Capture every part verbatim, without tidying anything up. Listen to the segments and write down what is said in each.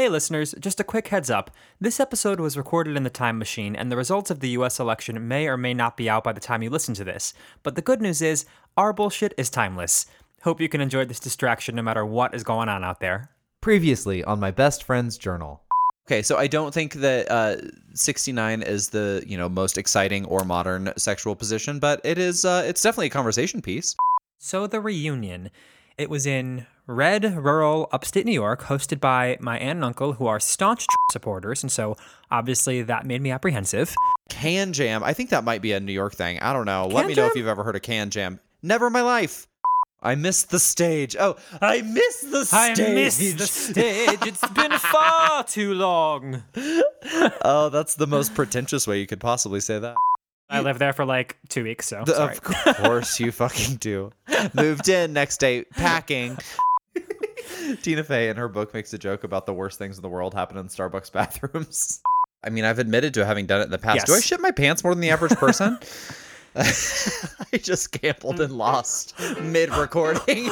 Hey listeners, just a quick heads up. This episode was recorded in the time machine, and the results of the U S election may or may not be out by the time you listen to this. But the good news is, our bullshit is timeless. Hope you can enjoy this distraction no matter what is going on out there. Previously on My Best Friend's Journal. Okay, so I don't think that uh, sixty-nine is the, you know, most exciting or modern sexual position, but it is, uh, it's definitely a conversation piece. So the reunion, it was in red, rural, upstate New York, hosted by my aunt and uncle, who are staunch supporters, and so obviously that made me apprehensive. Can jam. I think that might be a New York thing. I don't know. Can Let me jam? know if you've ever heard of can jam. Never in my life. I missed the stage. Oh, I missed the stage. I missed the stage. It's been far too long. Oh, that's the most pretentious way you could possibly say that. I lived there for like two weeks, so the, sorry. Of course you fucking do. Moved in next day, packing. Tina Fey in her book makes a joke about the worst things in the world happen in Starbucks bathrooms. I mean, I've admitted to having done it in the past. Yes. Do I shit my pants more than the average person? I just gambled and lost mid-recording.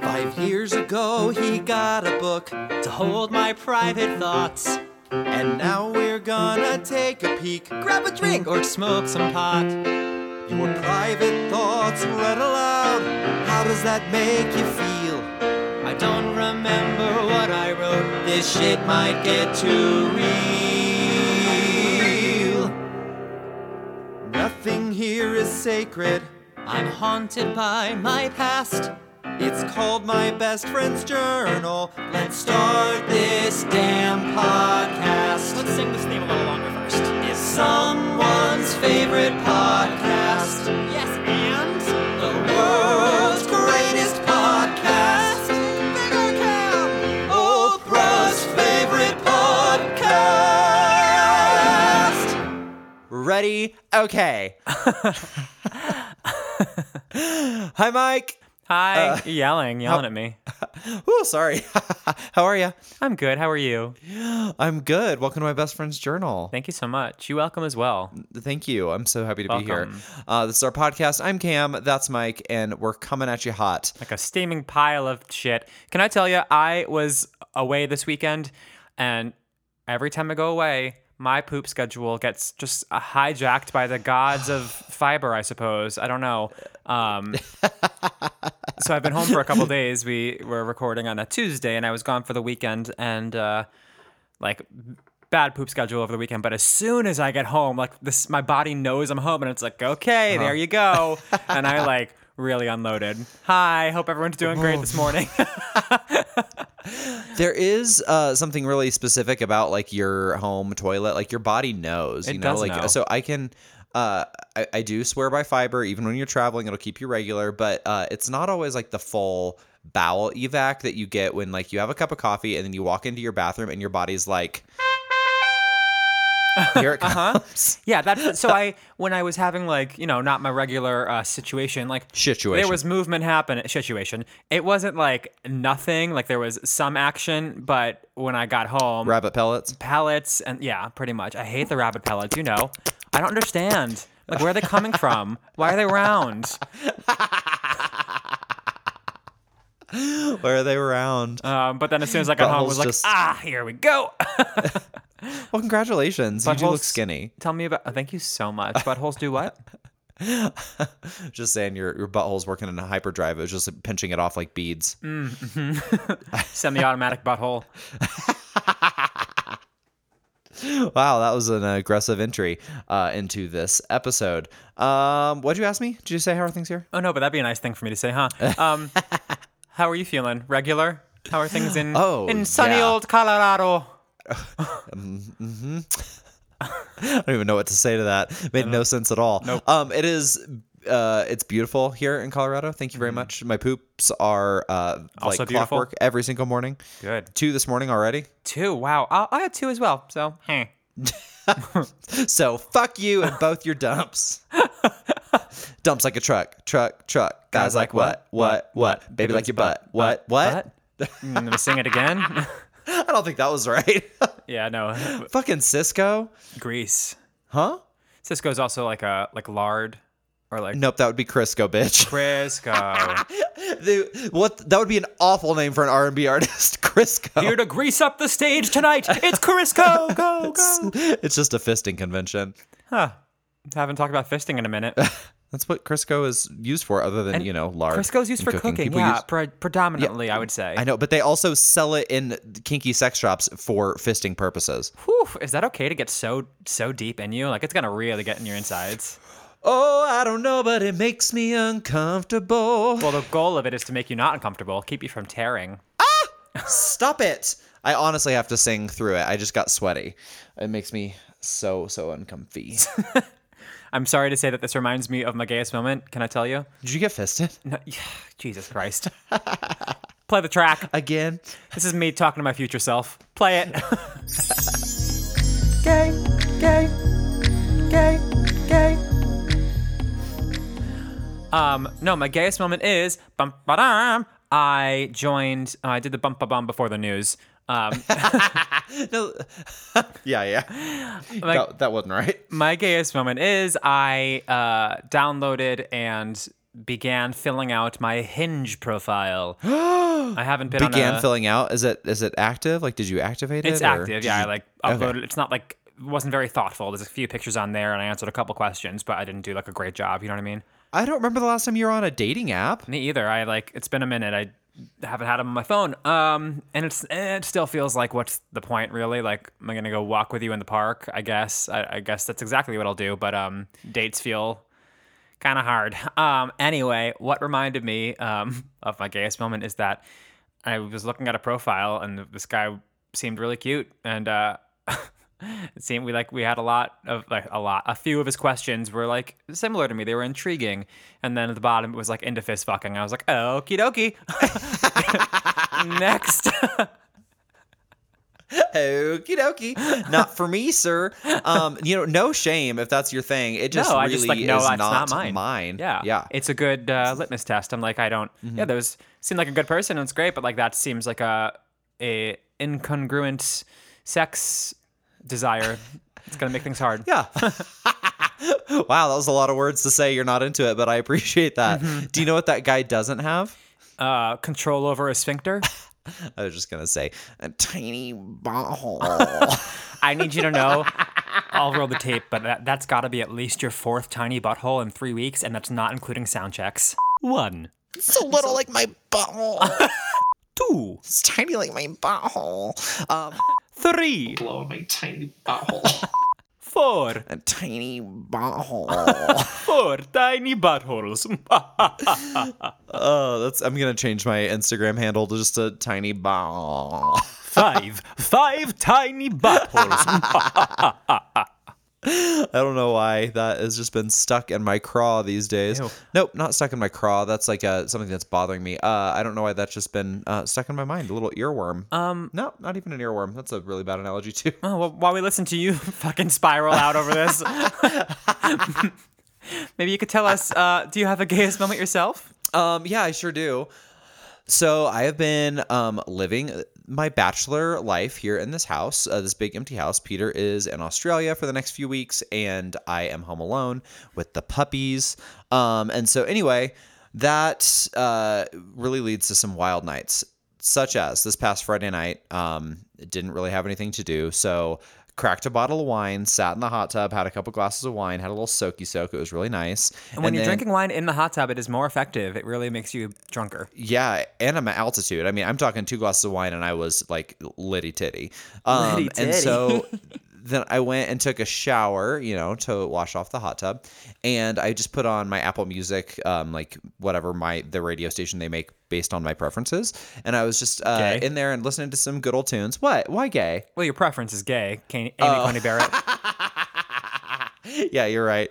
Five years ago, he got a book to hold my private thoughts. And now we're gonna take a peek, grab a drink, or smoke some pot. Your private thoughts read aloud. How does that make you feel? I don't remember what I wrote. This shit might get too real. Nothing here is sacred. I'm haunted by my past. It's called My Best Friend's Journal. Let's start this damn podcast. Let's sing this theme a little longer first. It's someone's favorite podcast. Yes, and the world's greatest podcast. Bigger Cam, Oprah's favorite podcast. Ready? Okay. Hi, Mike. Hi, uh, yelling, yelling how, at me. Oh, sorry. How are you? I'm good. How are you? I'm good. Welcome to My Best Friend's Journal. Thank you so much. You're welcome as well. Thank you. I'm so happy to welcome. be here. Uh, this is our podcast. I'm Cam. That's Mike. And we're coming at you hot. Like a steaming pile of shit. Can I tell you, I was away this weekend, and every time I go away, my poop schedule gets just hijacked by the gods of fiber, I suppose. I don't know. Um, so I've been home for a couple of days. We were recording on a Tuesday, and I was gone for the weekend, and uh, like bad poop schedule over the weekend. But as soon as I get home, like this, my body knows I'm home, and it's like, okay, uh-huh. There you go. And I like really unloaded. Hi, hope everyone's doing great this morning. There is uh, something really specific about like your home toilet. Like your body knows, you it know, does like know. So I can uh, I, I do swear by fiber. Even when you're traveling, it'll keep you regular. But uh, it's not always like the full bowel evac that you get when like you have a cup of coffee and then you walk into your bathroom and your body's like, here it comes. Uh-huh. Yeah, that. So I when I was having like, you know, not my regular uh, situation, like situation. There was movement happen situation. It wasn't like nothing. Like there was some action, but when I got home, rabbit pellets, pellets, and yeah, pretty much. I hate the rabbit pellets. You know, I don't understand. Like where are they coming from? Why are they round? Where are they round? Um, but then as soon as I got home, I was like, just... ah, here we go. Well, congratulations. Buttholes, you do look skinny. Tell me about... Oh, thank you so much. Buttholes do what? Just saying your, your butthole's working in a hyperdrive. It was just pinching it off like beads. Mm-hmm. Semi-automatic butthole. Wow, that was an aggressive entry uh, into this episode. Um, what did you ask me? Did you say how are things here? Oh, no, but that'd be a nice thing for me to say, huh? Um, how are you feeling? Regular? How are things in, oh, in sunny yeah. old Colorado? Mm-hmm. I don't even know what to say to that. Made no sense at all. Nope. Um, it is, uh, it's beautiful here in Colorado. Thank you very mm-hmm. much. My poops are uh, like also clockwork every single morning. Good. Two this morning already. Two. Wow. I, I had two as well. So, hey. So fuck you and both your dumps. Dumps like a truck. Truck. Truck. Guys, Guys like, like what? What? What? What? Baby, Baby like your butt. Butt. What? What? What? Let me sing it again. I don't think that was right. Yeah, no. Fucking Cisco. Grease. Huh? Cisco's also like a like lard or like. Nope, that would be Crisco, bitch. Crisco. The, what that would be an awful name for an R and B artist, Crisco. Here to grease up the stage tonight. It's Crisco. Go, go. It's, it's just a fisting convention. Huh. Haven't talked about fisting in a minute. That's what Crisco is used for, other than, and you know, lard. Crisco's used for cooking, cooking. yeah, use... pre- predominantly, yeah, I would say. I know, but they also sell it in kinky sex shops for fisting purposes. Whew, is that okay to get so so deep in you? Like, it's going to really get in your insides. Oh, I don't know, but it makes me uncomfortable. Well, the goal of it is to make you not uncomfortable, keep you from tearing. Ah! Stop it! I honestly have to sing through it. I just got sweaty. It makes me so, so uncomfy. I'm sorry to say that this reminds me of my gayest moment. Can I tell you? Did you get fisted? No, Jesus Christ. Play the track. Again? This is me talking to my future self. Play it. Gay, gay, gay, gay. Um, no, my gayest moment is, bum, ba-dum, I joined, uh, I did the bum, ba-bum before the news. Um, no, yeah, yeah. My, that, that wasn't right. My gayest moment is I uh, downloaded and began filling out my Hinge profile. I haven't been began on a, filling out. Is it is it active? Like, did you activate it? It's active. Yeah, you, I like uploaded. Okay. It's not like it wasn't very thoughtful. There's a few pictures on there, and I answered a couple questions, but I didn't do like a great job. You know what I mean? I don't remember the last time you were on a dating app. Me either. I like it's been a minute. I. haven't had them on my phone, um and it's it still feels like, what's the point, really? Like, am I gonna go walk with you in the park? I guess I, I guess that's exactly what I'll do, but um dates feel kind of hard. Um anyway, what reminded me um of my gayest moment is that I was looking at a profile, and this guy seemed really cute, and uh it seemed we like we had a lot of like a lot a few of his questions were like similar to me. They were intriguing, and then at the bottom it was like into fist fucking. I was like, okie dokie. Next. Okie dokie. Not for me, sir. Um you know, no shame if that's your thing. It just no, really I just, like, no, is not, not mine. mine yeah yeah It's a good uh, litmus test. I'm like, I don't mm-hmm. yeah those seem like a good person, and it's great, but like that seems like a a incongruent sex desire. It's gonna make things hard. Yeah. Wow, that was a lot of words to say. You're not into it, but I appreciate that. Mm-hmm. Do you know what that guy doesn't have? Uh control over a sphincter. I was just gonna say a tiny ball. I need you to know, I'll roll the tape, but that, that's got to be at least your fourth tiny butthole in three weeks, and that's not including sound checks. One, it's a little so- like my butthole. Two, it's tiny like my butthole. um Three. Blow my tiny butthole. Four. A tiny butthole. Four tiny buttholes. Oh, that's. I'm gonna change my Instagram handle to just a tiny butthole. Five. Five tiny buttholes. I don't know why that has just been stuck in my craw these days. Ew. Nope, not stuck in my craw. That's like a, something that's bothering me. Uh, I don't know why that's just been uh, stuck in my mind. A little earworm. Um, no, not even an earworm. That's a really bad analogy too. Oh, well, while we listen to you fucking spiral out over this, maybe you could tell us. Uh, do you have a gayest moment yourself? Um, yeah, I sure do. So I have been um, living my bachelor life here in this house, uh, this big empty house. Peter is in Australia for the next few weeks, and I am home alone with the puppies. Um, and so anyway, that uh, really leads to some wild nights, such as this past Friday night. Um, didn't really have anything to do, so cracked a bottle of wine, sat in the hot tub, had a couple glasses of wine, had a little soaky soak. It was really nice. And when and you're then, drinking wine in the hot tub, it is more effective. It really makes you drunker. Yeah, and I'm at altitude. I mean, I'm talking two glasses of wine, and I was like litty titty. Um, litty titty. And so then I went and took a shower, you know, to wash off the hot tub, and I just put on my Apple Music, um, like whatever my the radio station they make based on my preferences, and I was just uh, in there and listening to some good old tunes. What? Why gay? Well, your preference is gay, Amy oh. Coney Barrett. Yeah, you're right.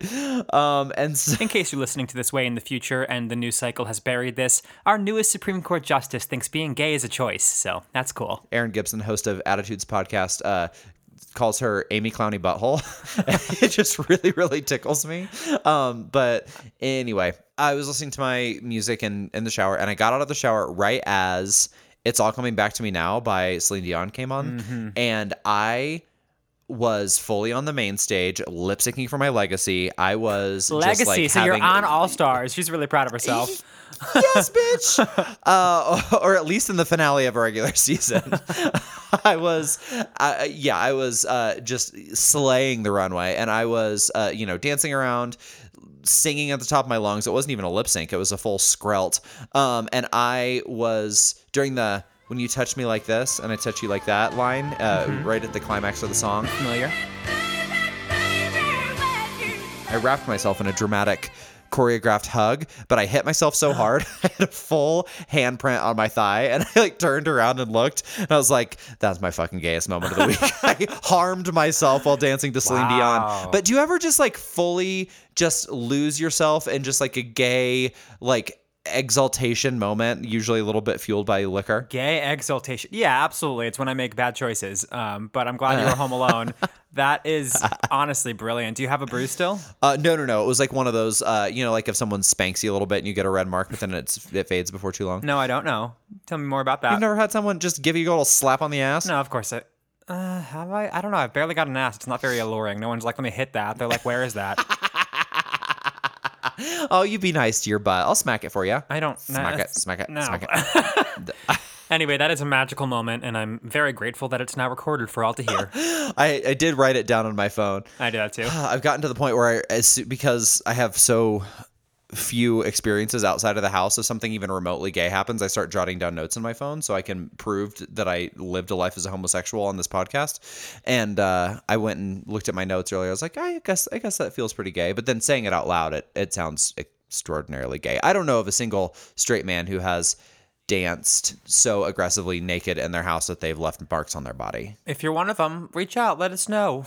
Um, and so- in case you're listening to this way in the future and the news cycle has buried this, our newest Supreme Court justice thinks being gay is a choice, so that's cool. Aaron Gibson, host of Attitudes podcast, uh, calls her Amy Clowney Butthole. It just really, really tickles me. Um, but anyway, I was listening to my music in, in the shower, and I got out of the shower right as It's All Coming Back to Me Now by Celine Dion came on. Mm-hmm. And I was fully on the main stage, lip syncing for my legacy. I was legacy. Just like so having... you're on All Stars. She's really proud of herself. Yes, bitch. uh, or, or at least in the finale of a regular season. I was, uh, yeah, I was uh, just slaying the runway, and I was, uh, you know, dancing around, singing at the top of my lungs. It wasn't even a lip sync; it was a full screlt. Um, and I was during the. When you touch me like this and I touch you like that line, uh, mm-hmm. right at the climax of the song. Familiar. I wrapped myself in a dramatic choreographed hug, but I hit myself so hard, I had a full handprint on my thigh, and I like turned around and looked, and I was like, that's my fucking gayest moment of the week. I harmed myself while dancing to Celine wow. Dion. But do you ever just like fully just lose yourself in just like a gay, like, exaltation moment, usually a little bit fueled by liquor? Gay exaltation. Yeah, absolutely. It's when I make bad choices. Um, but I'm glad you were home alone. That is honestly brilliant. Do you have a bruise still? Uh, no, no, no. It was like one of those, uh, you know, like if someone spanks you a little bit and you get a red mark, but then it's, it fades before too long. No, I don't know. Tell me more about that. You've never had someone just give you a little slap on the ass? No, of course. I, uh, have I? I don't know. I've barely got an ass. It's not very alluring. No one's like, let me hit that. They're like, where is that? Oh, you be nice to your butt. I'll smack it for you. I don't... Smack nah, it, smack it, no. smack it. Anyway, that is a magical moment, and I'm very grateful that it's now recorded for all to hear. I, I did write it down on my phone. I did that too. I've gotten to the point where I... Because I have so... few experiences outside of the house. If something even remotely gay happens, I start jotting down notes in my phone so I can prove that I lived a life as a homosexual on this podcast. And uh, I went and looked at my notes earlier. I was like, I guess, I guess that feels pretty gay. But then saying it out loud, it it sounds extraordinarily gay. I don't know of a single straight man who has danced so aggressively naked in their house that they've left marks on their body. If you're one of them, reach out, let us know.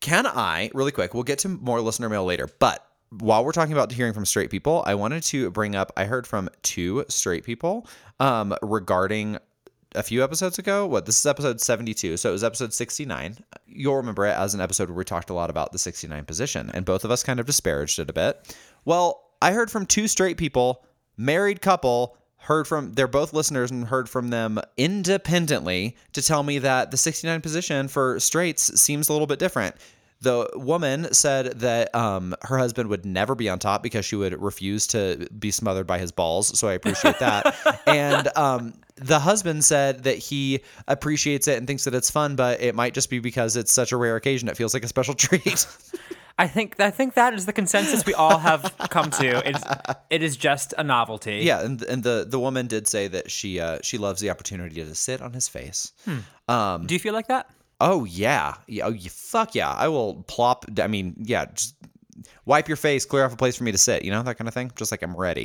Can I, really quick, we'll get to more listener mail later, but while we're talking about hearing from straight people, I wanted to bring up, I heard from two straight people um, regarding a few episodes ago. What? This is episode seventy-two. So it was episode sixty-nine. You'll remember it as an episode where we talked a lot about the sixty-nine position, and both of us kind of disparaged it a bit. Well, I heard from two straight people, married couple, heard from, they're both listeners, and heard from them independently to tell me that the sixty-nine position for straights seems a little bit different. The woman said that um, her husband would never be on top because she would refuse to be smothered by his balls. So I appreciate that. And um, the husband said that he appreciates it and thinks that it's fun, but it might just be because it's such a rare occasion. It feels like a special treat. I think I think that is the consensus we all have come to. It's, it is just a novelty. Yeah, and and the, the woman did say that she uh, she loves the opportunity to sit on his face. Hmm. Um, Do you feel like that? Oh, yeah. yeah. Oh, you, fuck yeah. I will plop. I mean, yeah, just wipe your face, clear off a place for me to sit, you know, that kind of thing. Just like I'm ready.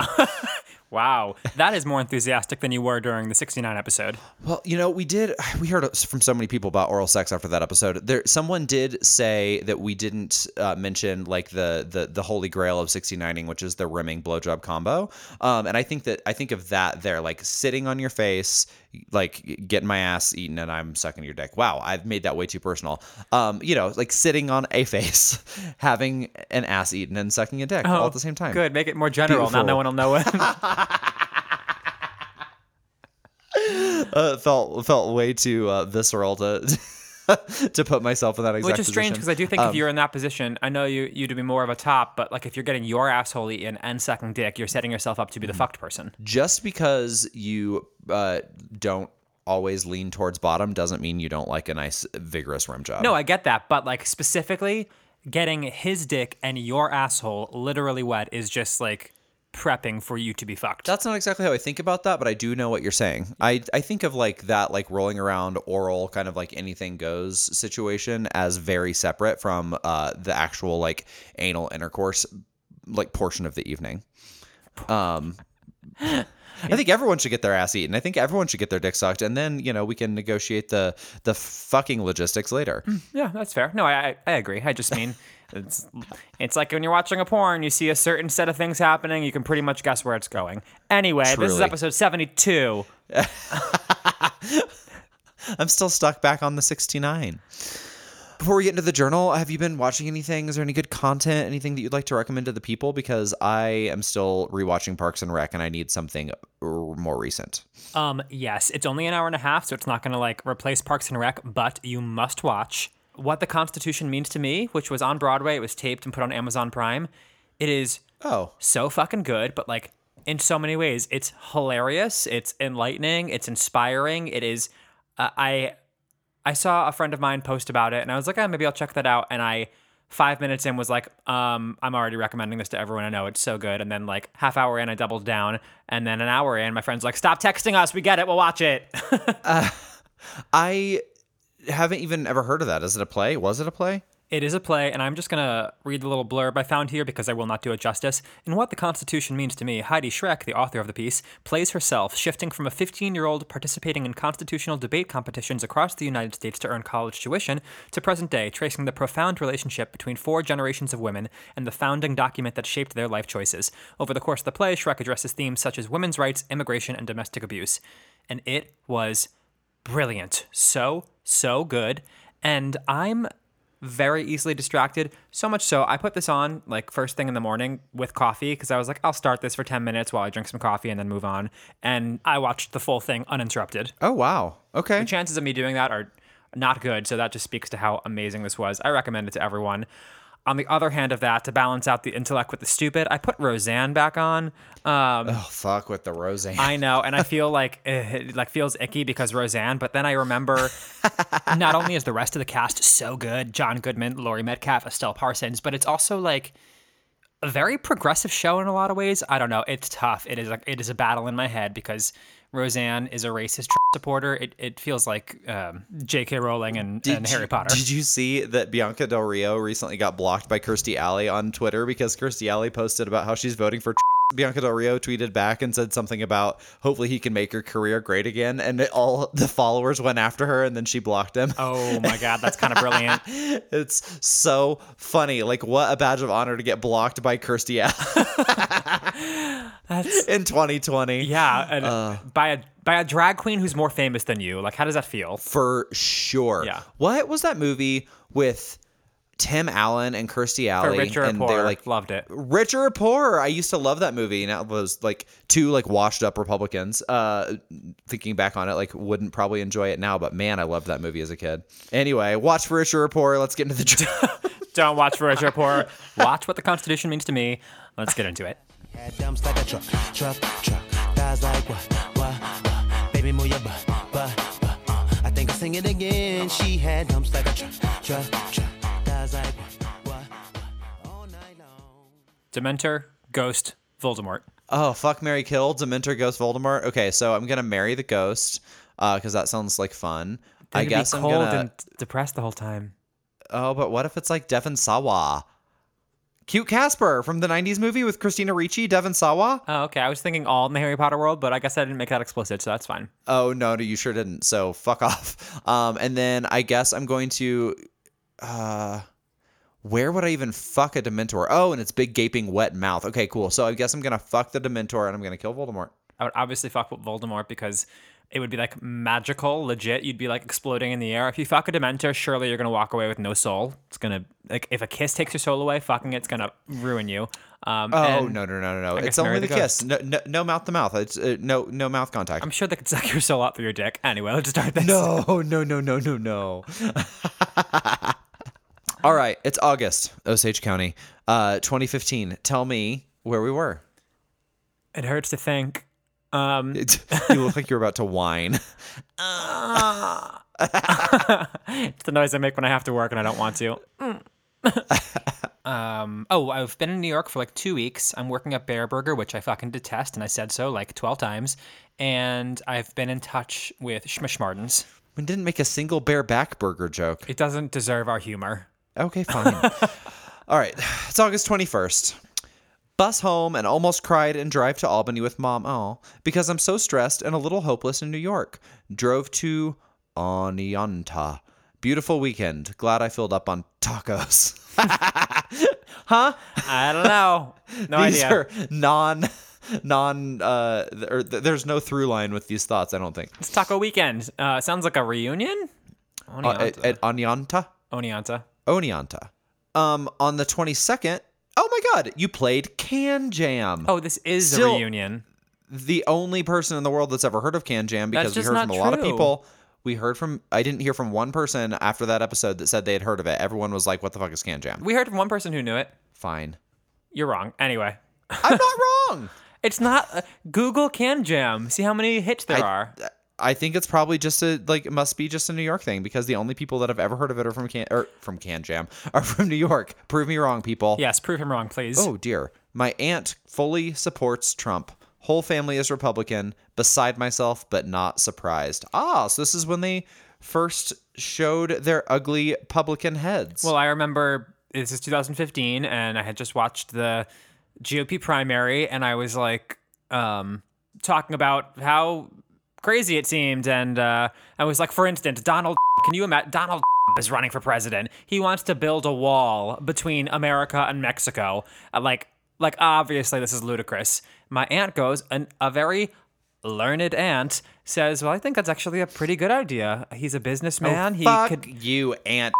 Wow. That is more enthusiastic than you were during the sixty-nine episode. Well, you know, we did. We heard from so many people about oral sex after that episode. There, someone did say that we didn't uh, mention like the, the the holy grail of sixty-nining, which is the rimming blowjob combo. Um, and I think that I think of that there, like sitting on your face, like getting my ass eaten and I'm sucking your dick. Wow, I've made that way too personal. Um, you know, like sitting on a face, having an ass eaten and sucking a dick oh, all at the same time. Good, make it more general. Beautiful. Now no one will know it. uh, felt felt way too uh, visceral to to put myself in that exact position. Which is strange because I do think um, if you're in that position, I know you you'd be more of a top, but like if you're getting your asshole eaten and sucking dick, you're setting yourself up to be the fucked person. Just because you uh, don't always lean towards bottom doesn't mean you don't like a nice vigorous rim job. No, I get that, but like specifically getting his dick and your asshole literally wet is just like prepping for you to be fucked. That's not exactly how I think about that, but I do know what you're saying. I, I think of like that, like rolling around oral kind of like anything goes situation as very separate from uh, the actual like anal intercourse, like portion of the evening. Um, I think everyone should get their ass eaten. I think everyone should get their dick sucked. And then, you know, we can negotiate the the fucking logistics later. Yeah, that's fair. No, I I agree. I just mean, it's it's like when you're watching a porn, you see a certain set of things happening. You can pretty much guess where it's going. Anyway, Truly. This is episode seventy-two. I'm still stuck back on the sixty-nine. Before we get into the journal, have you been watching anything? Is there any good content, anything that you'd like to recommend to the people? Because I am still rewatching Parks and Rec, and I need something more recent. Um, yes, it's only an hour and a half, so it's not going to like replace Parks and Rec, but you must watch What the Constitution Means to Me, which was on Broadway. It was taped and put on Amazon Prime. It is oh so fucking good, but like in so many ways. It's hilarious. It's enlightening. It's inspiring. It is. Uh, I I saw a friend of mine post about it, and I was like, oh, maybe I'll check that out. And I, five minutes in, was like, um, I'm already recommending this to everyone I know. It's so good. And then like half hour in, I doubled down. And then an hour in, my friend's like, stop texting us. We get it. We'll watch it. uh, I... haven't even ever heard of that. Is it a play? Was it a play? It is a play, and I'm just going to read the little blurb I found here because I will not do it justice. In What the Constitution Means to Me, Heidi Schreck, the author of the piece, plays herself, shifting from a fifteen-year-old participating in constitutional debate competitions across the United States to earn college tuition to present day, tracing the profound relationship between four generations of women and the founding document that shaped their life choices. Over the course of the play, Schreck addresses themes such as women's rights, immigration, and domestic abuse. And it was brilliant. So So good. And I'm very easily distracted. So much so, I put this on like first thing in the morning with coffee because I was like, I'll start this for ten minutes while I drink some coffee and then move on. And I watched the full thing uninterrupted. Oh, wow. Okay. The chances of me doing that are not good. So that just speaks to how amazing this was. I recommend it to everyone. On the other hand of that, to balance out the intellect with the stupid, I put Roseanne back on. Um, oh, fuck with the Roseanne. I know. And I feel like it like feels icky because Roseanne. But then I remember not only is the rest of the cast so good, John Goodman, Laurie Metcalf, Estelle Parsons, but it's also like a very progressive show in a lot of ways. I don't know. It's tough. It is like it is a battle in my head because Roseanne is a racist tr- supporter. It it feels like um, J K. Rowling and, did and Harry Potter. You, did you see that Bianca Del Rio recently got blocked by Kirstie Alley on Twitter because Kirstie Alley posted about how she's voting for tr- Bianca Del Rio tweeted back and said something about hopefully he can make her career great again. And it, all the followers went after her and then she blocked him. Oh my God. That's kind of brilliant. It's so funny. Like what a badge of honor to get blocked by Kirstie Alley that's, in twenty twenty. Yeah. And uh, by a, by a drag queen who's more famous than you. Like how does that feel? For sure. Yeah. What was that movie with Tim Allen and Kirstie Alley? Richer and or Poorer, like, loved it. Richer or Poorer. I used to love that movie. And it was like two like washed up Republicans. Uh, thinking back on it, like wouldn't probably enjoy it now. But man, I loved that movie as a kid. Anyway, watch for Richer or Poorer. Let's get into the job. Don't watch for Richer or Poorer. Watch What the Constitution Means to Me. Let's get into it. Head dumps like a truck, truck, truck. Thighs like what, what, what. Baby, move your butt, butt, butt. I think I'll sing it again. She had dumps like a truck, truck, truck. Dementor, Ghost, Voldemort. Oh, fuck, marry, kill. Dementor, Ghost, Voldemort. Okay, so I'm gonna marry the ghost because uh, that sounds like fun. They're I guess be cold I'm cold gonna... and depressed the whole time. Oh, but what if it's like Devon Sawa? Cute Casper from the nineties movie with Christina Ricci, Devon Sawa. Oh, okay. I was thinking all in the Harry Potter world, but I guess I didn't make that explicit, so that's fine. Oh no, no, you sure didn't. So fuck off. Um, and then I guess I'm going to. Uh, Where would I even fuck a Dementor? Oh, and it's big, gaping, wet mouth. Okay, cool. So I guess I'm going to fuck the Dementor and I'm going to kill Voldemort. I would obviously fuck with Voldemort because it would be like magical, legit. You'd be like exploding in the air. If you fuck a Dementor, surely you're going to walk away with no soul. It's going to, like, if a kiss takes your soul away, fucking it's going to ruin you. Um, oh, no, no, no, no, no. It's only the kiss. No, no, no mouth to mouth. It's uh, no, no mouth contact. I'm sure they could suck your soul out through your dick. Anyway, let's start this. No, no, no, no, no, no. All right, it's August, Osage County, uh, twenty fifteen. Tell me where we were. It hurts to think. Um, it, you look like you're about to whine. Uh, it's the noise I make when I have to work and I don't want to. um, oh, I've been in New York for like two weeks. I'm working at Bear Burger, which I fucking detest, and I said so like twelve times. And I've been in touch with Schmish Martins. We didn't make a single bareback burger joke. It doesn't deserve our humor. Okay, fine. All right. It's August twenty-first. Bus home and almost cried and drive to Albany with mom. Oh, because I'm so stressed and a little hopeless in New York. Drove to Oneonta. Beautiful weekend. Glad I filled up on tacos. Huh? I don't know. No These idea. These are non, non, uh, or th- there's no through line with these thoughts, I don't think. It's taco weekend. Uh, sounds like a reunion. Oneonta. Uh, at, at Oneonta? Oneonta. Oneonta. Um, on the twenty-second, oh my God, you played Can Jam. Oh, this is Still a reunion. The only person in the world that's ever heard of Can Jam because we heard from true. a lot of people. We heard from – I didn't hear from one person after that episode that said they had heard of it. Everyone was like, what the fuck is Can Jam? We heard from one person who knew it. Fine. You're wrong. Anyway. I'm not wrong. It's not uh, – Google Can Jam. See how many hits there I, are. I think it's probably just a – like it must be just a New York thing because the only people that have ever heard of it are from Can, or from Can Jam are from New York. Prove me wrong, people. Yes, prove him wrong, please. Oh, dear. My aunt fully supports Trump. Whole family is Republican, beside myself, but not surprised. Ah, so this is when they first showed their ugly publican heads. Well, I remember this is two thousand fifteen, and I had just watched the G O P primary, and I was like um, talking about how crazy it seemed. And uh, I was like, for instance, Donald, can you imagine? Donald is running for president. He wants to build a wall between America and Mexico. Like, Like, obviously, this is ludicrous. My aunt goes, and a very learned aunt says, well, I think that's actually a pretty good idea. He's a businessman. Oh, fuck he could... you, aunt.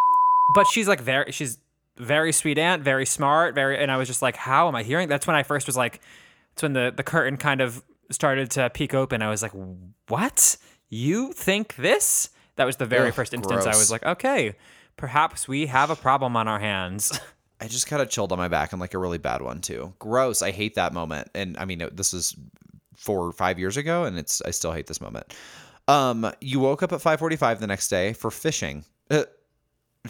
But she's like, very, she's very sweet aunt, very smart, very. And I was just like, how am I hearing? That's when I first was like, that's when the, the curtain kind of started to peek open. I was like, what? You think this? That was the very Ugh, first instance gross. I was like, okay, perhaps we have a problem on our hands. I just got a chill down my back and like a really bad one too. Gross. I hate that moment. And I mean, it, this was four or five years ago and it's, I still hate this moment. Um, you woke up at five forty-five the next day for fishing. Uh,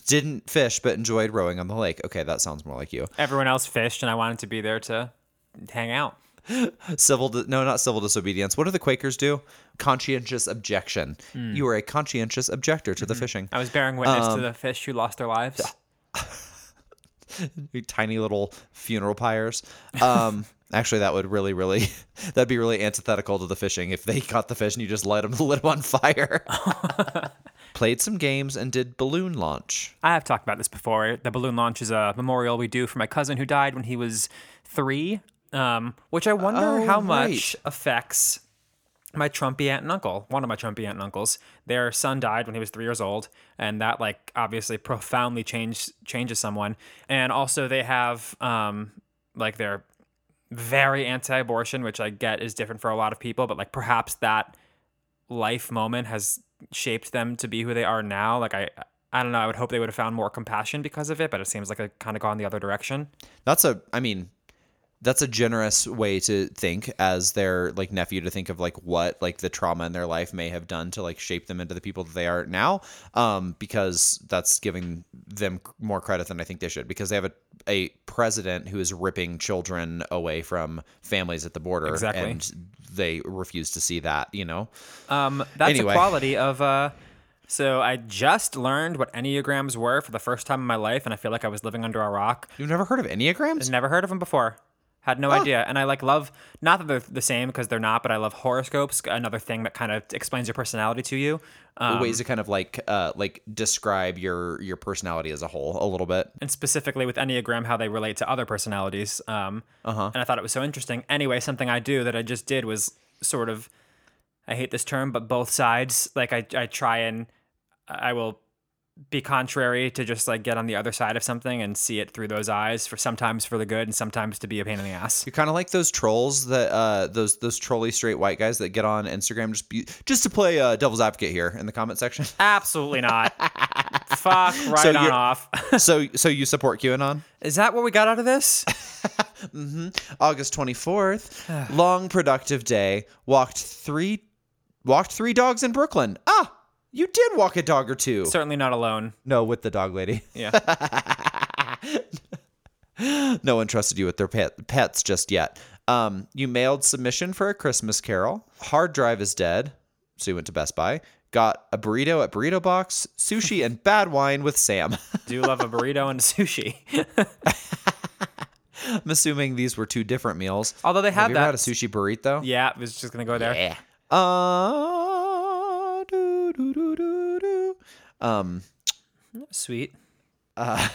didn't fish, but enjoyed rowing on the lake. Okay. That sounds more like you. Everyone else fished and I wanted to be there to hang out. Civil, di- no, not civil disobedience. What do the Quakers do? Conscientious objection. Mm. You were a conscientious objector to mm-hmm. the fishing. I was bearing witness um, to the fish who lost their lives. Tiny little funeral pyres. Um, actually, that would really, really, that'd be really antithetical to the fishing if they caught the fish and you just light them, lit them on fire. Played some games and did balloon launch. I have talked about this before. The balloon launch is a memorial we do for my cousin who died when he was three, um, which I wonder oh, how right. much affects my Trumpy aunt and uncle. One of my Trumpy aunt and uncles, their son died when he was three years old, and that like obviously profoundly changed changes someone. And also they have um like they're very anti-abortion, which I get is different for a lot of people, but like perhaps that life moment has shaped them to be who they are now. Like I I don't know, I would hope they would have found more compassion because of it, but it seems like it kind of gone the other direction. That's a I mean That's a generous way to think as their like nephew, to think of like what like the trauma in their life may have done to like shape them into the people that they are now, um, because that's giving them more credit than I think they should, because they have a, a president who is ripping children away from families at the border. Exactly. And they refuse to see that, you know. Um, that's anyway. a quality of uh, – so I just learned what Enneagrams were for the first time in my life, and I feel like I was living under a rock. You've never heard of Enneagrams? I've never heard of them before. Had no oh. idea. And I like love, not that they're the same because they're not, but I love horoscopes, another thing that kind of explains your personality to you. Um, ways to kind of like uh, like describe your, your personality as a whole a little bit. And specifically with Enneagram, how they relate to other personalities. Um, uh-huh. And I thought it was so interesting. Anyway, something I do that I just did was sort of, I hate this term, but both sides. Like I, I try and I will be contrary to just like get on the other side of something and see it through those eyes, for sometimes for the good and sometimes to be a pain in the ass. You're kind of like those trolls that uh those those trolly straight white guys that get on Instagram just be, just to play uh devil's advocate here in the comment section. Absolutely not. Fuck right so on off. so so you support QAnon? Is that what we got out of this? mm-hmm. August twenty-fourth. Long productive day. Walked three walked three dogs in Brooklyn. Ah. You did walk a dog or two. Certainly not alone. No, with the dog lady. Yeah. No one trusted you with their pet, pets just yet. Um, you mailed submission for A Christmas Carol. Hard drive is dead. So you went to Best Buy. Got a burrito at Burrito Box. Sushi and bad wine with Sam. Do love a burrito and sushi. I'm assuming these were two different meals. Although they have, have you that. Ever had a sushi burrito? Yeah, I was just going to go there. Yeah. Um... Do, do, do, do. Um, sweet. Uh,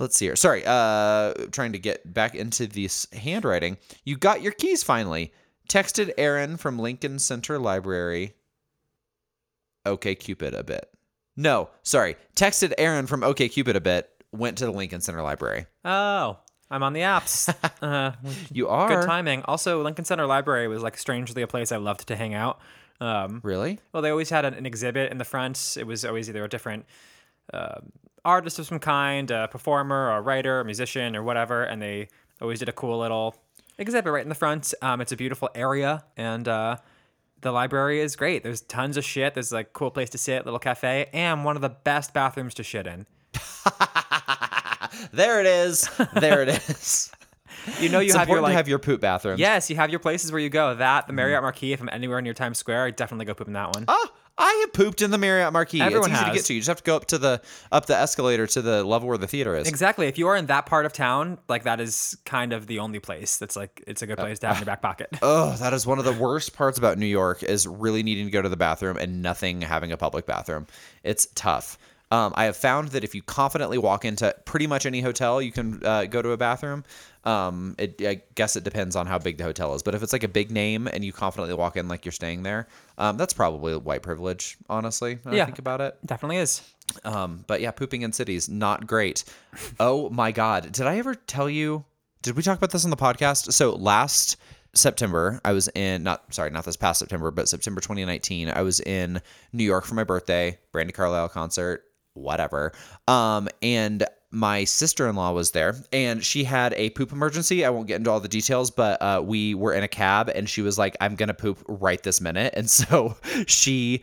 let's see here. Sorry. Uh, trying to get back into this handwriting. You got your keys finally. Texted Aaron from Lincoln Center Library. Okay Cupid a bit. No, sorry. Texted Aaron from Okay Cupid a bit. Went to the Lincoln Center Library. Oh, I'm on the apps. uh, you are. Good timing. Also, Lincoln Center Library was like strangely a place I loved to hang out. Um, really? Well, they always had an, an exhibit in the front. It was always either a different uh, artist of some kind, a performer or a writer, a musician or whatever. And they always did a cool little exhibit right in the front. Um, it's a beautiful area. And uh, the library is great. There's tons of shit. There's like a cool place to sit, little cafe, and one of the best bathrooms to shit in. There it is. There it is. You know, you it's have your like to have your poop bathroom. Yes, you have your places where you go. That the Marriott Marquis. If I'm anywhere near Times Square, I definitely go poop in that one. Oh, I have pooped in the Marriott Marquis. Everyone it's easy has. to get to. You just have to go up to the up the escalator to the level where the theater is. Exactly. If you are in that part of town, like that is kind of the only place that's like it's a good place uh, to have uh, in your back pocket. Oh, that is one of the worst parts about New York is really needing to go to the bathroom and nothing having a public bathroom. It's tough. Um, I have found that if you confidently walk into pretty much any hotel, you can uh, go to a bathroom. Um, it, I guess it depends on how big the hotel is. But if it's like a big name and you confidently walk in like you're staying there, um, that's probably white privilege, honestly, when yeah, I think about it. Definitely is. Um, but yeah, pooping in cities, not great. Oh, my God. Did I ever tell you? Did we talk about this on the podcast? So last September, I was in, not, sorry, not this past September, but September twenty nineteen, I was in New York for my birthday, Brandi Carlile concert. Whatever. Um, and my sister-in-law was there and she had a poop emergency. I won't get into all the details, but uh, we were in a cab and she was like, I'm going to poop right this minute. And so she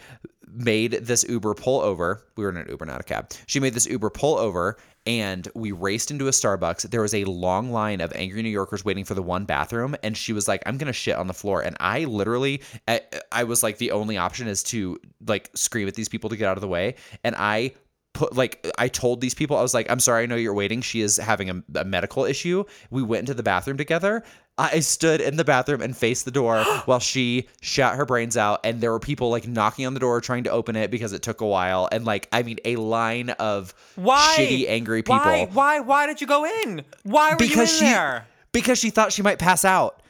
made this Uber pull over. We were in an Uber, not a cab. She made this Uber pull over and we raced into a Starbucks. There was a long line of angry New Yorkers waiting for the one bathroom. And she was like, I'm going to shit on the floor. And I literally, I, I was like, the only option is to like scream at these people to get out of the way. And I Put, like I told these people, I was like, I'm sorry, I know you're waiting. She is having a, a medical issue. We went into the bathroom together. I stood in the bathroom and faced the door while she shot her brains out. And there were people like knocking on the door trying to open it because it took a while. And like, I mean, a line of Why? shitty, angry people. Why? Why? Why did you go in? Why were because you in she, there? Because she thought she might pass out.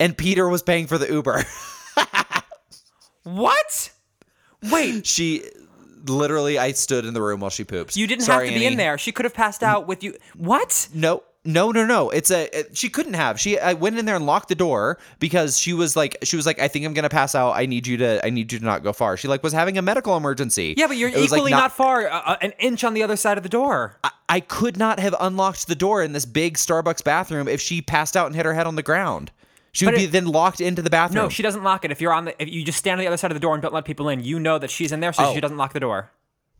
And Peter was paying for the Uber. What? Wait. She... Literally, I stood in the room while she poops. You didn't Sorry, have to Annie. be in there. She could have passed out with you. What? No, no, no, no. It's a it, she couldn't have. She I went in there and locked the door because she was like she was like I think I'm gonna pass out. I need you to I need you to not go far. She like was having a medical emergency. Yeah, but you're it equally like not, not far. Uh, an inch on the other side of the door. I, I could not have unlocked the door in this big Starbucks bathroom if she passed out and hit her head on the ground. She would it, be then locked into the bathroom. No, she doesn't lock it. If you're on the, if you just stand on the other side of the door and don't let people in, you know that she's in there, so oh. she doesn't lock the door.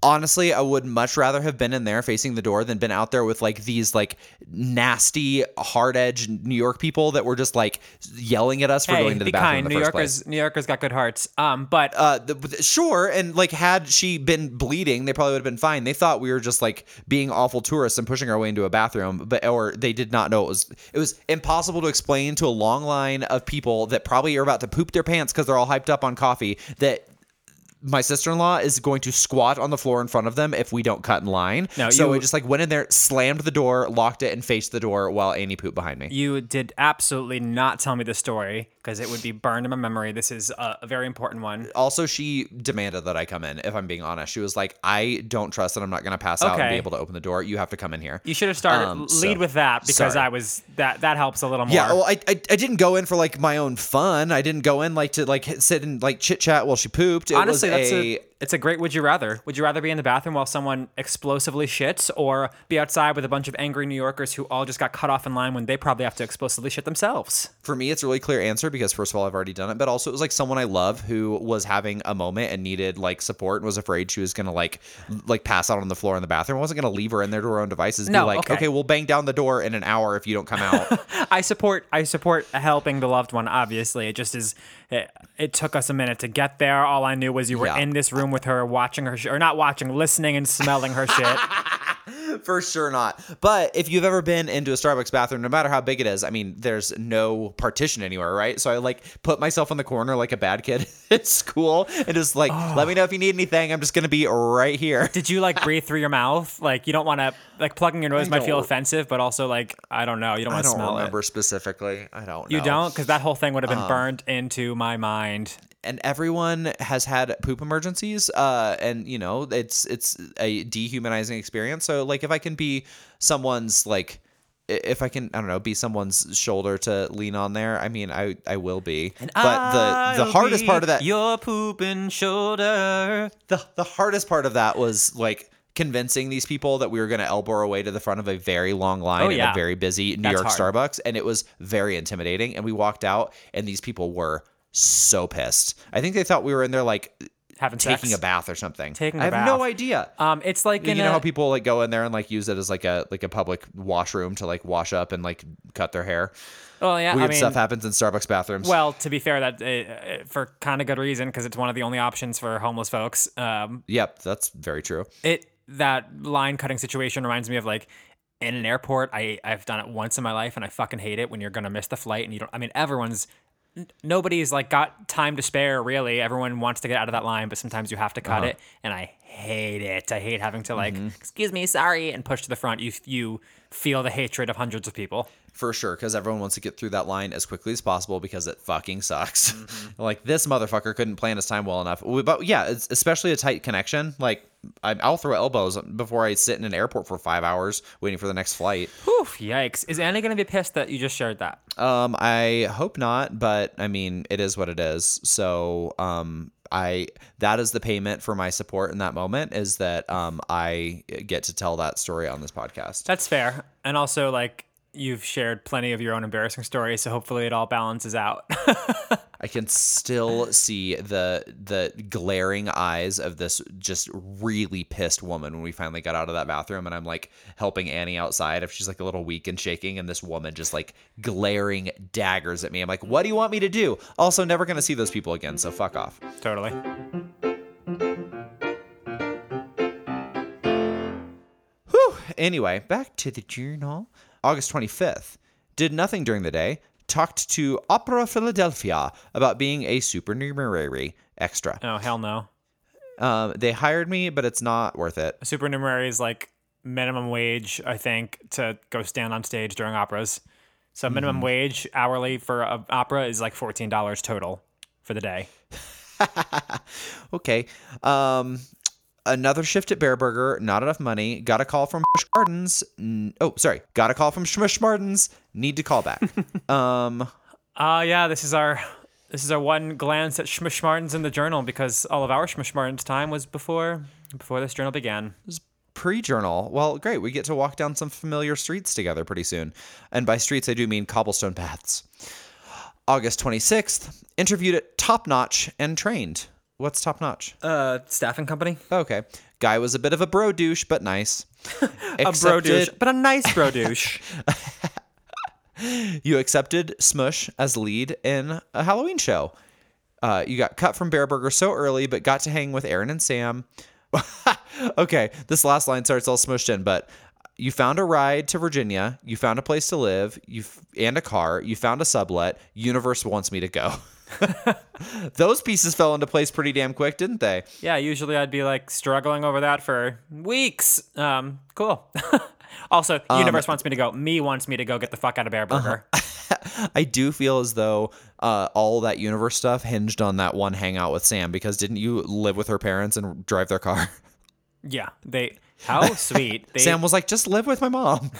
Honestly, I would much rather have been in there facing the door than been out there with like these like nasty, hard-edged New York people that were just like yelling at us for hey, going to the bathroom. Kind. In the New first Yorkers, place. New Yorkers got good hearts. Um, but uh, the, sure, and like had she been bleeding, they probably would have been fine. They thought we were just like being awful tourists and pushing our way into a bathroom, but or they did not know it was. It was impossible to explain to a long line of people that probably are about to poop their pants because they're all hyped up on coffee that. My sister-in-law is going to squat on the floor in front of them if we don't cut in line. No, so you, I just like went in there, slammed the door, locked it, and faced the door while Annie pooped behind me. You did absolutely not tell me the story because it would be burned in my memory. This is a, a very important one. Also, she demanded that I come in, if I'm being honest. She was like, I don't trust that I'm not going to pass okay. out and be able to open the door. You have to come in here. You should have started um, lead so, with that because sorry. I was that that helps a little more. Yeah, well, I, I I didn't go in for like my own fun. I didn't go in like to like sit and like chit-chat while she pooped. It honestly, was That's a, it's a great would you rather. Would you rather be in the bathroom while someone explosively shits or be outside with a bunch of angry New Yorkers who all just got cut off in line when they probably have to explosively shit themselves? For me, it's a really clear answer because, first of all, I've already done it. But also, it was like someone I love who was having a moment and needed like support and was afraid she was going to like like pass out on the floor in the bathroom. I wasn't going to leave her in there to her own devices and no, be like, okay. okay, we'll bang down the door in an hour if you don't come out. I support I support helping the loved one, obviously. It just is it, it took us a minute to get there. All I knew was you were yeah. in this room with her, watching her sh- or not watching, listening and smelling her shit. For sure not. But if you've ever been into a Starbucks bathroom, no matter how big it is, I mean, there's no partition anywhere, right? So I like put myself in the corner like a bad kid at school and just like, oh. let me know if you need anything. I'm just going to be right here. Did you like breathe through your mouth? Like you don't want to, like plugging your nose might feel offensive, but also like, I don't know. You don't want to smell it. I don't remember specifically. I don't know. You don't? Because that whole thing would have been um, burned into my mind. And everyone has had poop emergencies, uh, and you know it's it's a dehumanizing experience. So like, if I can be someone's like if I can, I don't know, be someone's shoulder to lean on there, I mean, I I will be. And but I'll the the hardest part of that, your pooping shoulder. The the hardest part of that was like convincing these people that we were going to elbow our way to the front of a very long line oh, yeah. in a very busy New That's York hard. Starbucks, and it was very intimidating. And we walked out, and these people were so pissed. I think they thought we were in there like having taking sex. a bath or something. Taking a I have bath. no idea. Um, it's like you know a, how people like go in there and like use it as like a like a public washroom to like wash up and like cut their hair. Well, yeah, weird I mean, stuff happens in Starbucks bathrooms. Well, to be fair, that uh, for kind of good reason because it's one of the only options for homeless folks. Um, yep, that's very true. It that line cutting situation reminds me of like. In an airport, I, I've done it once in my life, and I fucking hate it when you're going to miss the flight. And you don't, I mean, everyone's, n- nobody's like got time to spare, really. Everyone wants to get out of that line, but sometimes you have to cut uh-huh. it. And I hate it. I hate having to like, mm-hmm. excuse me, sorry, and push to the front. You you feel the hatred of hundreds of people. For sure, because everyone wants to get through that line as quickly as possible because it fucking sucks. Mm-hmm. Like, this motherfucker couldn't plan his time well enough. But yeah, it's especially a tight connection. Like, I'll throw elbows before I sit in an airport for five hours waiting for the next flight. Whew, yikes. Is Anna going to be pissed that you just shared that? Um, I hope not, but I mean, it is what it is. So um, I that is the payment for my support in that moment is that um, I get to tell that story on this podcast. That's fair. And also, like, you've shared plenty of your own embarrassing stories, so hopefully it all balances out. I can still see the the glaring eyes of this just really pissed woman when we finally got out of that bathroom, and I'm like helping Annie outside if she's like a little weak and shaking, and this woman just like glaring daggers at me. I'm like, what do you want me to do? Also, never going to see those people again, so fuck off. Totally. Whew. Anyway, back to the journal. August twenty-fifth, did nothing during the day, talked to Opera Philadelphia about being a supernumerary extra. Oh, hell no. Um, they hired me, but it's not worth it. A supernumerary is like minimum wage, I think, to go stand on stage during operas. So minimum mm-hmm. wage hourly for an opera is like fourteen dollars total for the day. Okay. Um... Another shift at Bear Burger, not enough money. Got a call from Schmish Martins. Oh, sorry. Got a call from Schmish Martins. Need to call back. um, uh, yeah, this is our this is our one glance at Schmish Martins in the journal because all of our Schmish Martins time was before before this journal began. It was pre-journal. Well, great. We get to walk down some familiar streets together pretty soon. And by streets, I do mean cobblestone paths. August twenty-sixth, interviewed at Top Notch and trained. What's Top Notch? Uh, staffing company. Okay. Guy was a bit of a bro douche, but nice. a bro douche, but a nice bro douche. You accepted Smush as lead in a Halloween show. Uh, you got cut from Bear Burger so early, but got to hang with Aaron and Sam. Okay. This last line starts all smushed in, but you found a ride to Virginia. You found a place to live. You and a car. You found a sublet. Universe wants me to go. Those pieces fell into place pretty damn quick, didn't they? Yeah, usually I'd be like struggling over that for weeks. Um, cool. Also, universe um, wants me to go. Me wants me to go get the fuck out of Bear Burger. Uh-huh. I do feel as though uh, all that universe stuff hinged on that one hangout with Sam, because didn't you live with her parents and drive their car? Yeah, they... How sweet. They... Sam was like, just live with my mom.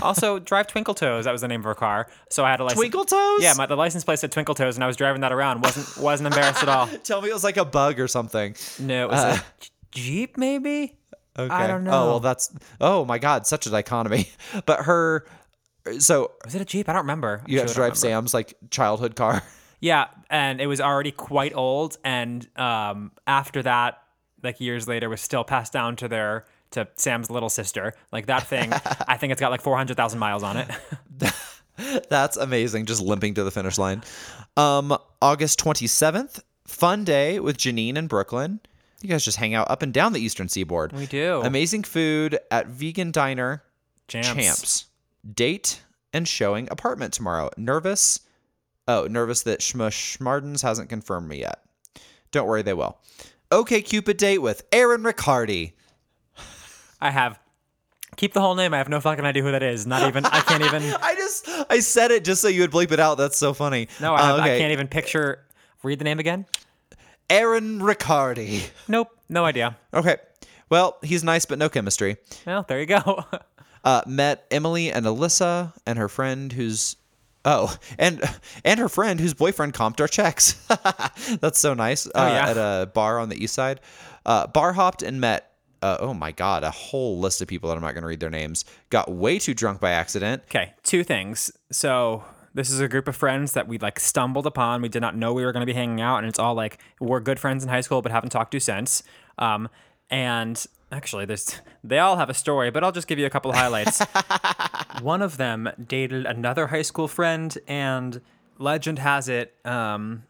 Also, drive Twinkle Toes. That was the name of her car. So I had a license. Twinkle Toes? Yeah, my, the license plate said Twinkle Toes, and I was driving that around. Wasn't wasn't embarrassed at all. Tell me it was like a bug or something. No, it was uh, a Jeep maybe? Okay. I don't know. Oh, well, that's... Oh, my God. Such a dichotomy. But her... So... Was it a Jeep? I don't remember. I'm you sure have to drive Sam's like childhood car. Yeah, and it was already quite old. And um, after that, like years later, was still passed down to their... to Sam's little sister, like that thing. I think it's got like four hundred thousand miles on it. That's amazing. Just limping to the finish line. Um, August twenty-seventh, fun day with Janine in Brooklyn. You guys just hang out up and down the Eastern Seaboard. We do. Amazing food at vegan diner. Champs. Champs. Date and showing apartment tomorrow. Nervous. Oh, nervous that Schmush Martins hasn't confirmed me yet. Don't worry, they will. Okay Cupid date with Aaron Riccardi. I have. Keep the whole name. I have no fucking idea who that is. Not even. I can't even. I just. I said it just so you would bleep it out. That's so funny. No, I, have, uh, okay. I can't even picture. Read the name again. Aaron Riccardi. Nope. No idea. Okay. Well, he's nice, but no chemistry. Well, there you go. uh, met Emily and Alyssa and her friend who's oh, and and her friend whose boyfriend comped our checks. That's so nice. Uh, oh, yeah. At a bar on the east side. Uh, bar hopped and met, uh, oh my God, a whole list of people that I'm not going to read their names. Got way too drunk by accident. Okay, two things. So this is a group of friends that we like stumbled upon. We did not know we were going to be hanging out. And it's all like, we're good friends in high school, but haven't talked to since. Um, and actually, there's they all have a story, but I'll just give you a couple of highlights. One of them dated another high school friend, and legend has it, um,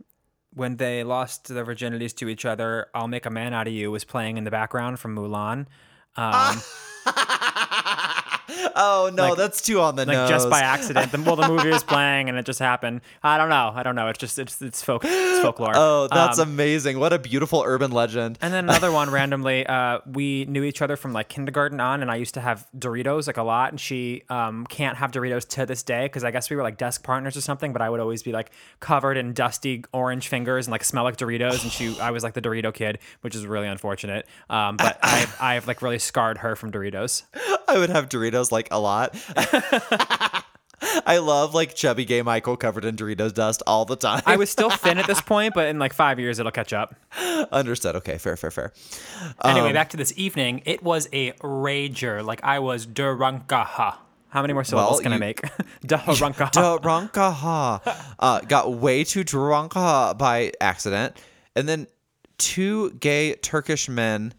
when they lost their virginities to each other, I'll Make a Man Out of You was playing in the background from Mulan. Um, oh, no, like, that's too on the like nose. Like, just by accident. The, well, the movie was playing, and it just happened. I don't know. I don't know. It's just, it's it's, folk, it's folklore. Oh, that's um, amazing. What a beautiful urban legend. And then another one, randomly, uh, we knew each other from, like, kindergarten on, and I used to have Doritos, like, a lot, and she um, can't have Doritos to this day, because I guess we were, like, desk partners or something, but I would always be, like, covered in dusty orange fingers and, like, smell like Doritos, and she, I was, like, the Dorito kid, which is really unfortunate. Um, but I've, I've, like, really scarred her from Doritos. I would have Doritos, like, a lot. I love, like, chubby gay Michael covered in Doritos dust all the time. I was still thin at this point, but in, like, five years, it'll catch up. Understood. Okay, fair, fair, fair. Anyway, um, back to this evening. It was a rager. Like, I was drunk-a-ha. How many more syllables well, can you, I make? Drunk-a-ha. Drunk-a-ha. Uh, got way too drunk-a-ha by accident. And then two gay Turkish men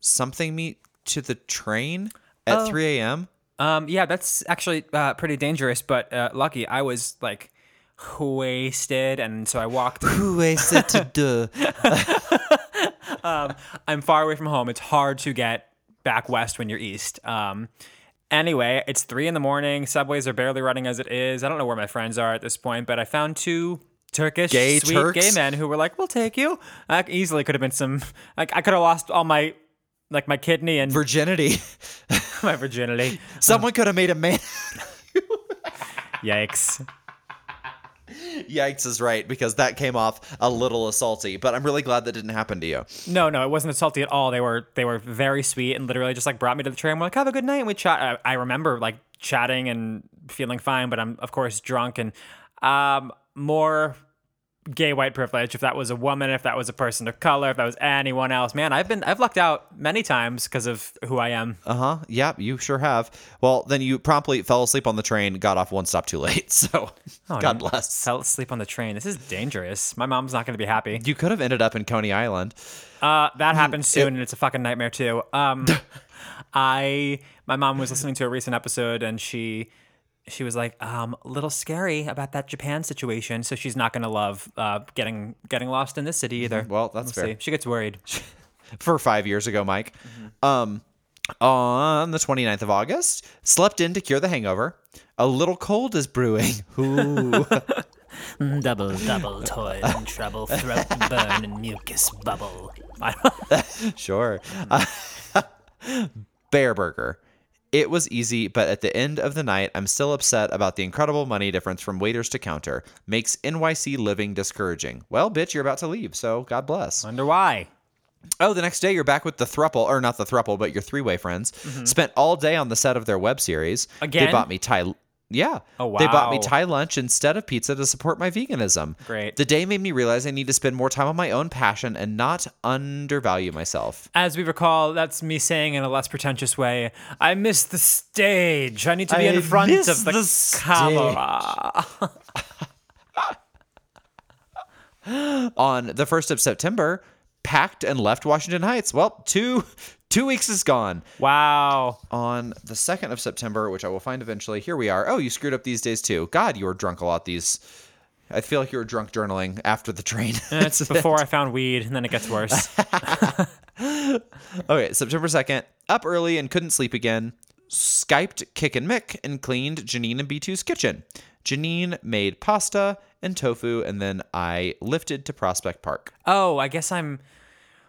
something me to the train. At oh. three a.m.? Um, yeah, that's actually uh, pretty dangerous, but uh, lucky. I was, like, wasted, and so I walked. Wasted to do. um, I'm far away from home. It's hard to get back west when you're east. Um, anyway, it's three in the morning. Subways are barely running as it is. I don't know where my friends are at this point, but I found two Turkish gay sweet Turks. gay men who were like, we'll take you. I easily could have been some... Like, I could have lost all my... Like my kidney and virginity, my virginity. Someone um, could have made a man. Yikes! Yikes is right, because that came off a little assaulty, but I'm really glad that didn't happen to you. No, no, it wasn't assaulty at all. They were they were very sweet and literally just like brought me to the train. We're like, have a good night, and we chat. I, I remember like chatting and feeling fine, but I'm of course drunk and um more. Gay white privilege, if that was a woman, if that was a person of color, if that was anyone else, man, I've been, I've lucked out many times because of who I am. Uh-huh. Yeah, you sure have. Well, then you promptly fell asleep on the train, got off one stop too late. So oh, God bless. Fell asleep on the train. This is dangerous. My mom's not going to be happy. You could have ended up in Coney Island. Uh, that happened soon. It, and it's a fucking nightmare too. Um, I, my mom was listening to a recent episode and she She was like, um, a little scary about that Japan situation, so she's not going to love uh, getting getting lost in this city either. Well, that's we'll fair. See. She gets worried. For five years ago, Mike. Mm-hmm. Um, on the twenty-ninth of August, slept in to cure the hangover. A little cold is brewing. Ooh. Double, double toil and trouble, throat and burn and mucus bubble. Sure. Uh, Bear Burger. It was easy, but at the end of the night, I'm still upset about the incredible money difference from waiters to counter. Makes N Y C living discouraging. Well, bitch, you're about to leave, so God bless. Wonder why. Oh, the next day, you're back with the thruple, or not the thruple, but your three-way friends. Mm-hmm. Spent all day on the set of their web series. Again? They bought me Thai... Yeah. Oh, wow. They bought me Thai lunch instead of pizza to support my veganism. Great. The day made me realize I need to spend more time on my own passion and not undervalue myself. As we recall, that's me saying in a less pretentious way, I miss the stage. I need to be I in front of the, the camera. On the first of September, packed and left Washington Heights. Well, two... Two weeks is gone. Wow. On the second of September, which I will find eventually, here we are. Oh, you screwed up these days too. God, you were drunk a lot these. I feel like you were drunk journaling after the train. It's before I found weed, and then it gets worse. Okay, September second, up early and couldn't sleep again. Skyped Kick and Mick and cleaned Janine and B two's kitchen. Janine made pasta and tofu, and then I lifted to Prospect Park. Oh, I guess I'm...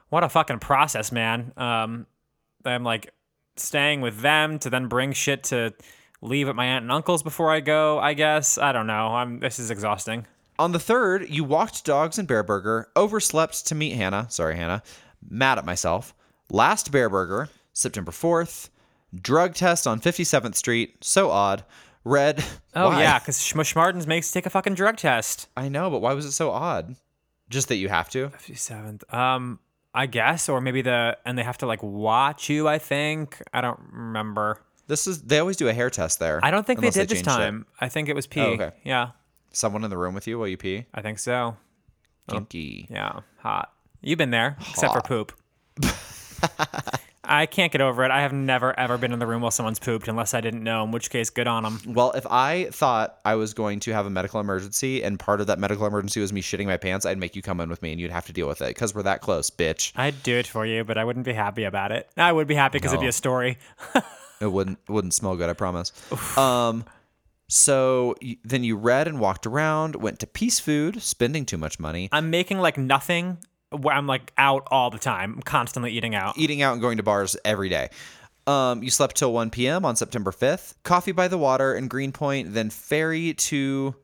What a fucking process, man. Um... I'm like staying with them to then bring shit to leave at my aunt and uncle's before I go, I guess. I don't know. I'm. This is exhausting. On the third, you walked dogs in Bear Burger, overslept to meet Hannah. Sorry, Hannah. Mad at myself. Last Bear Burger, September fourth. Drug test on fifty-seventh Street. So odd. Red. Oh, why? Yeah, because Schmish Martins makes take a fucking drug test. I know, but why was it so odd? Just that you have to? fifty-seventh. Um, I guess, or maybe the, and they have to like watch you, I think. I don't remember. This is, they always do a hair test there. I don't think they did they this time. It. I think it was pee. Oh, okay. Yeah. Someone in the room with you while you pee? I think so. Kinky. Oh, yeah. Hot. You've been there, hot. Except for poop. I can't get over it. I have never, ever been in the room while someone's pooped unless I didn't know, in which case, good on them. Well, if I thought I was going to have a medical emergency and part of that medical emergency was me shitting my pants, I'd make you come in with me and you'd have to deal with it because we're that close, bitch. I'd do it for you, but I wouldn't be happy about it. I would be happy because no. It'd be a story. It wouldn't it wouldn't smell good, I promise. Oof. Um, So then you read and walked around, went to Peace Food, spending too much money. I'm making like nothing. I'm like out all the time. I'm constantly eating out. Eating out and going to bars every day. Um, you slept till one p.m. on September fifth. Coffee by the water in Greenpoint, then ferry to,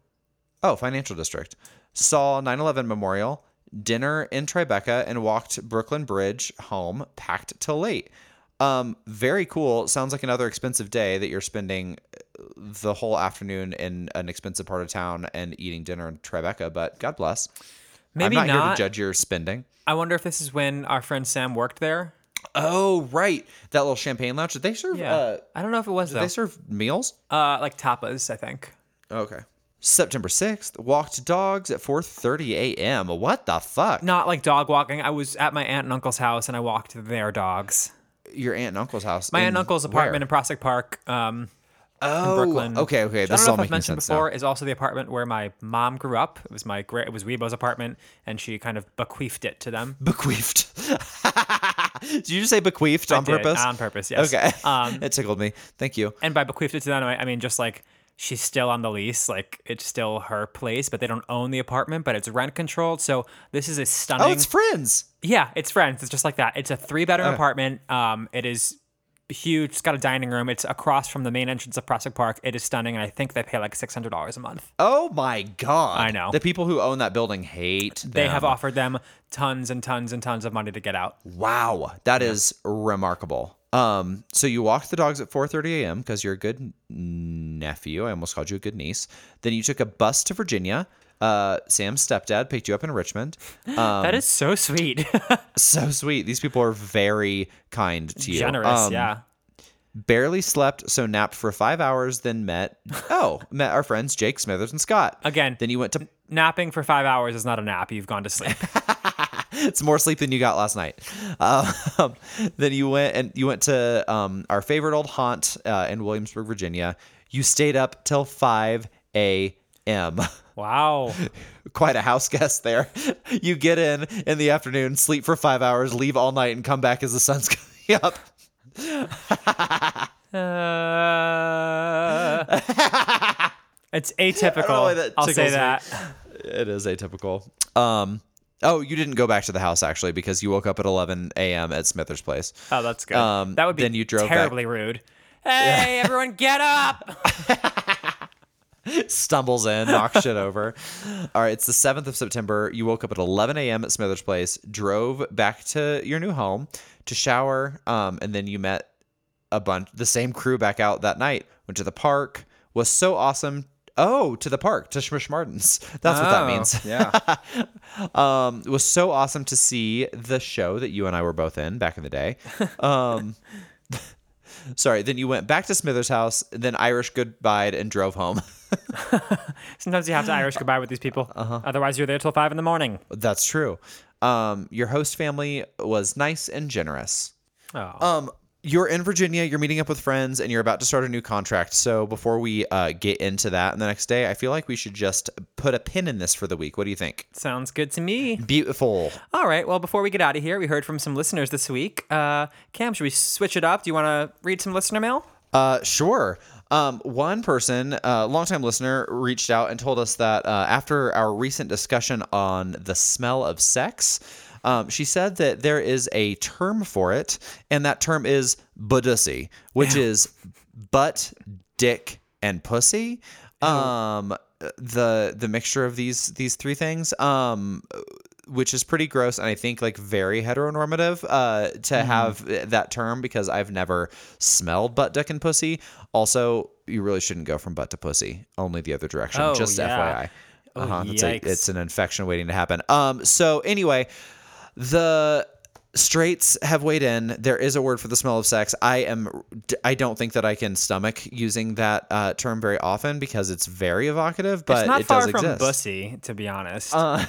oh, Financial District. Saw nine eleven Memorial, dinner in Tribeca, and walked Brooklyn Bridge home, packed till late. Um, very cool. Sounds like another expensive day that you're spending the whole afternoon in an expensive part of town and eating dinner in Tribeca, but God bless. Maybe I'm not, not here to judge your spending. I wonder if this is when our friend Sam worked there. Oh, right. That little champagne lounge. Did they serve? Yeah. Uh, I don't know if it was, did though. Did they serve meals? Uh, like tapas, I think. Okay. September sixth, walked dogs at four thirty a.m. What the fuck? Not like dog walking. I was at my aunt and uncle's house, and I walked their dogs. Your aunt and uncle's house? My aunt and uncle's apartment where? In Prospect Park. Um Oh, Brooklyn. okay, okay. This I don't know all if I've mentioned before now. Is also the apartment where my mom grew up. It was my great. It was Weebo's apartment, and she kind of bequeathed it to them. Bequeathed. Did you just say bequeathed I on did, purpose? On purpose, yes. Okay, um, it tickled me. Thank you. And by bequeathed it to them, I mean just like she's still on the lease, like it's still her place, but they don't own the apartment, but it's rent controlled. So this is a stunning. Oh, it's friends. Yeah, it's friends. It's just like that. It's a three-bedroom okay. apartment. Um, it is. Huge. It's got a dining room. It's across from the main entrance of Prospect Park. It is stunning, and I think they pay like six hundred dollars a month. Oh, my God. I know. The people who own that building hate them. They have offered them tons and tons and tons of money to get out. Wow. That yeah. is remarkable. Um, so you walked the dogs at four thirty a.m. because you're a good nephew. I almost called you a good niece. Then you took a bus to Virginia. Uh, Sam's stepdad picked you up in Richmond. Um, that is so sweet. So sweet. These people are very kind to you. Generous, um, yeah. Barely slept, so napped for five hours, then met, oh, met our friends Jake, Smithers, and Scott. Again. Then you went to... Napping for five hours is not a nap. You've gone to sleep. It's more sleep than you got last night. Um, then you went and you went to um, our favorite old haunt uh, in Williamsburg, Virginia. You stayed up till five a.m. Wow. Quite a house guest there. You get in in the afternoon, sleep for five hours, leave all night, and come back as the sun's coming up. uh, it's atypical. That I'll say that. Me. It is atypical. Um, oh, you didn't go back to the house, actually, because you woke up at eleven a.m. at Smithers' place. Oh, that's good. Um, that would be then you drove terribly back. Rude. Hey, yeah. Everyone, get up! Stumbles in, knocks shit over. All right, it's the seventh of September. You woke up at eleven a.m. at Smithers Place, drove back to your new home to shower, um, and then you met a bunch, the same crew back out that night. Went to the park, was so awesome. Oh, to the park, to Schmish Martins. That's oh, what that means. Yeah. um, it was so awesome to see the show that you and I were both in back in the day. Um Sorry, then you went back to Smithers' house, then Irish goodbye and drove home. Sometimes you have to Irish goodbye with these people. Uh-huh. Otherwise, you're there till five in the morning. That's true. Um, your host family was nice and generous. Oh. Um, you're in Virginia, you're meeting up with friends, and you're about to start a new contract. So before we uh, get into that and the next day, I feel like we should just put a pin in this for the week. What do you think? Sounds good to me. Beautiful. All right. Well, before we get out of here, we heard from some listeners this week. Uh, Cam, should we switch it up? Do you want to read some listener mail? Uh, sure. Um, one person, a uh, longtime listener, reached out and told us that uh, after our recent discussion on the smell of sex, Um, she said that there is a term for it, and that term is budussy, which Ew. Is butt, dick, and pussy. Um, the the mixture of these these three things. Um, which is pretty gross, and I think like very heteronormative uh, to mm. have that term, because I've never smelled butt, dick, and pussy. Also, you really shouldn't go from butt to pussy, only the other direction. Oh, just yeah. F Y I. Oh, uh-huh. It's, a, it's an infection waiting to happen. Um. So anyway, the straights have weighed in. There is a word for the smell of sex. I am. I don't think that I can stomach using that uh, term very often because it's very evocative. But it's not it far does from exist. Bussy, to be honest. Uh,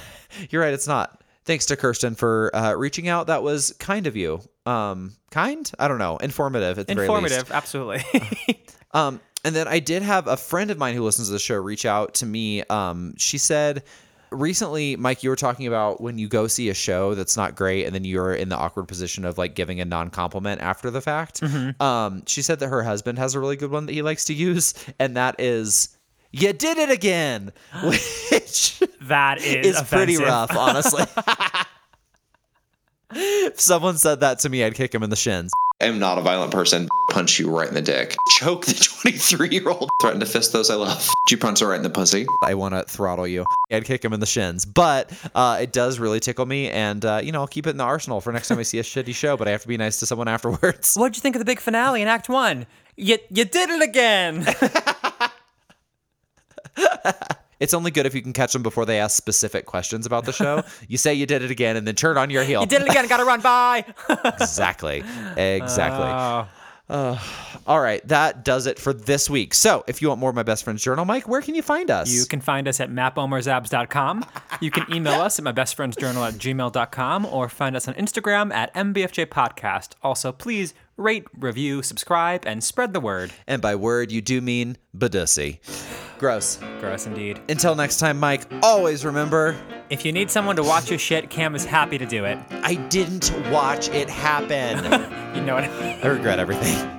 you're right. It's not. Thanks to Kirsten for uh, reaching out. That was kind of you. Um, kind? I don't know. Informative at the very least. Informative, absolutely. um, and then I did have a friend of mine who listens to the show reach out to me. Um, she said, recently, Mike, you were talking about when you go see a show that's not great and then you're in the awkward position of like giving a non-compliment after the fact. Mm-hmm. Um, she said that her husband has a really good one that he likes to use, and that is... You did it again, which that is, is pretty rough, honestly. If someone said that to me, I'd kick him in the shins. I am not a violent person. Punch you right in the dick. Choke the twenty-three-year-old. Threaten to fist those I love. You punch her right in the pussy. I want to throttle you. I'd kick him in the shins. But uh, it does really tickle me, and uh, you know, I'll keep it in the arsenal for next time I see a shitty show, but I have to be nice to someone afterwards. What'd you think of the big finale in Act One? You, you did it again. It's only good if you can catch them before they ask specific questions about the show. You say you did it again and then turn on your heel. You did it again. Gotta run. Bye. Exactly. Exactly. Uh, uh, all right. That does it for this week. So if you want more of My Best Friend's Journal, Mike, where can you find us? You can find us at map omers abs dot com. You can email us at my best friends journal at gmail dot com or find us on Instagram at M B F J podcast. Also, please rate, review, subscribe, and spread the word. And by word, you do mean badussy. Gross. Gross indeed. Until next time, Mike, always remember... If you need someone to watch your shit, Cam is happy to do it. I didn't watch it happen. You know what I mean. I regret everything.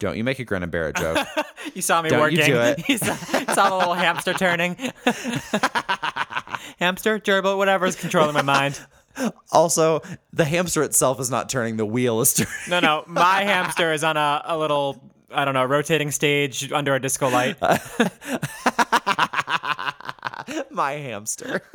Don't you make a grin and bear it joke. You saw me Don't working. You do it. You saw, saw the little hamster turning. Hamster, gerbil, whatever is controlling my mind. Also, the hamster itself is not turning. The wheel is turning. No, no. My hamster is on a, a little, I don't know, rotating stage under a disco light. My hamster.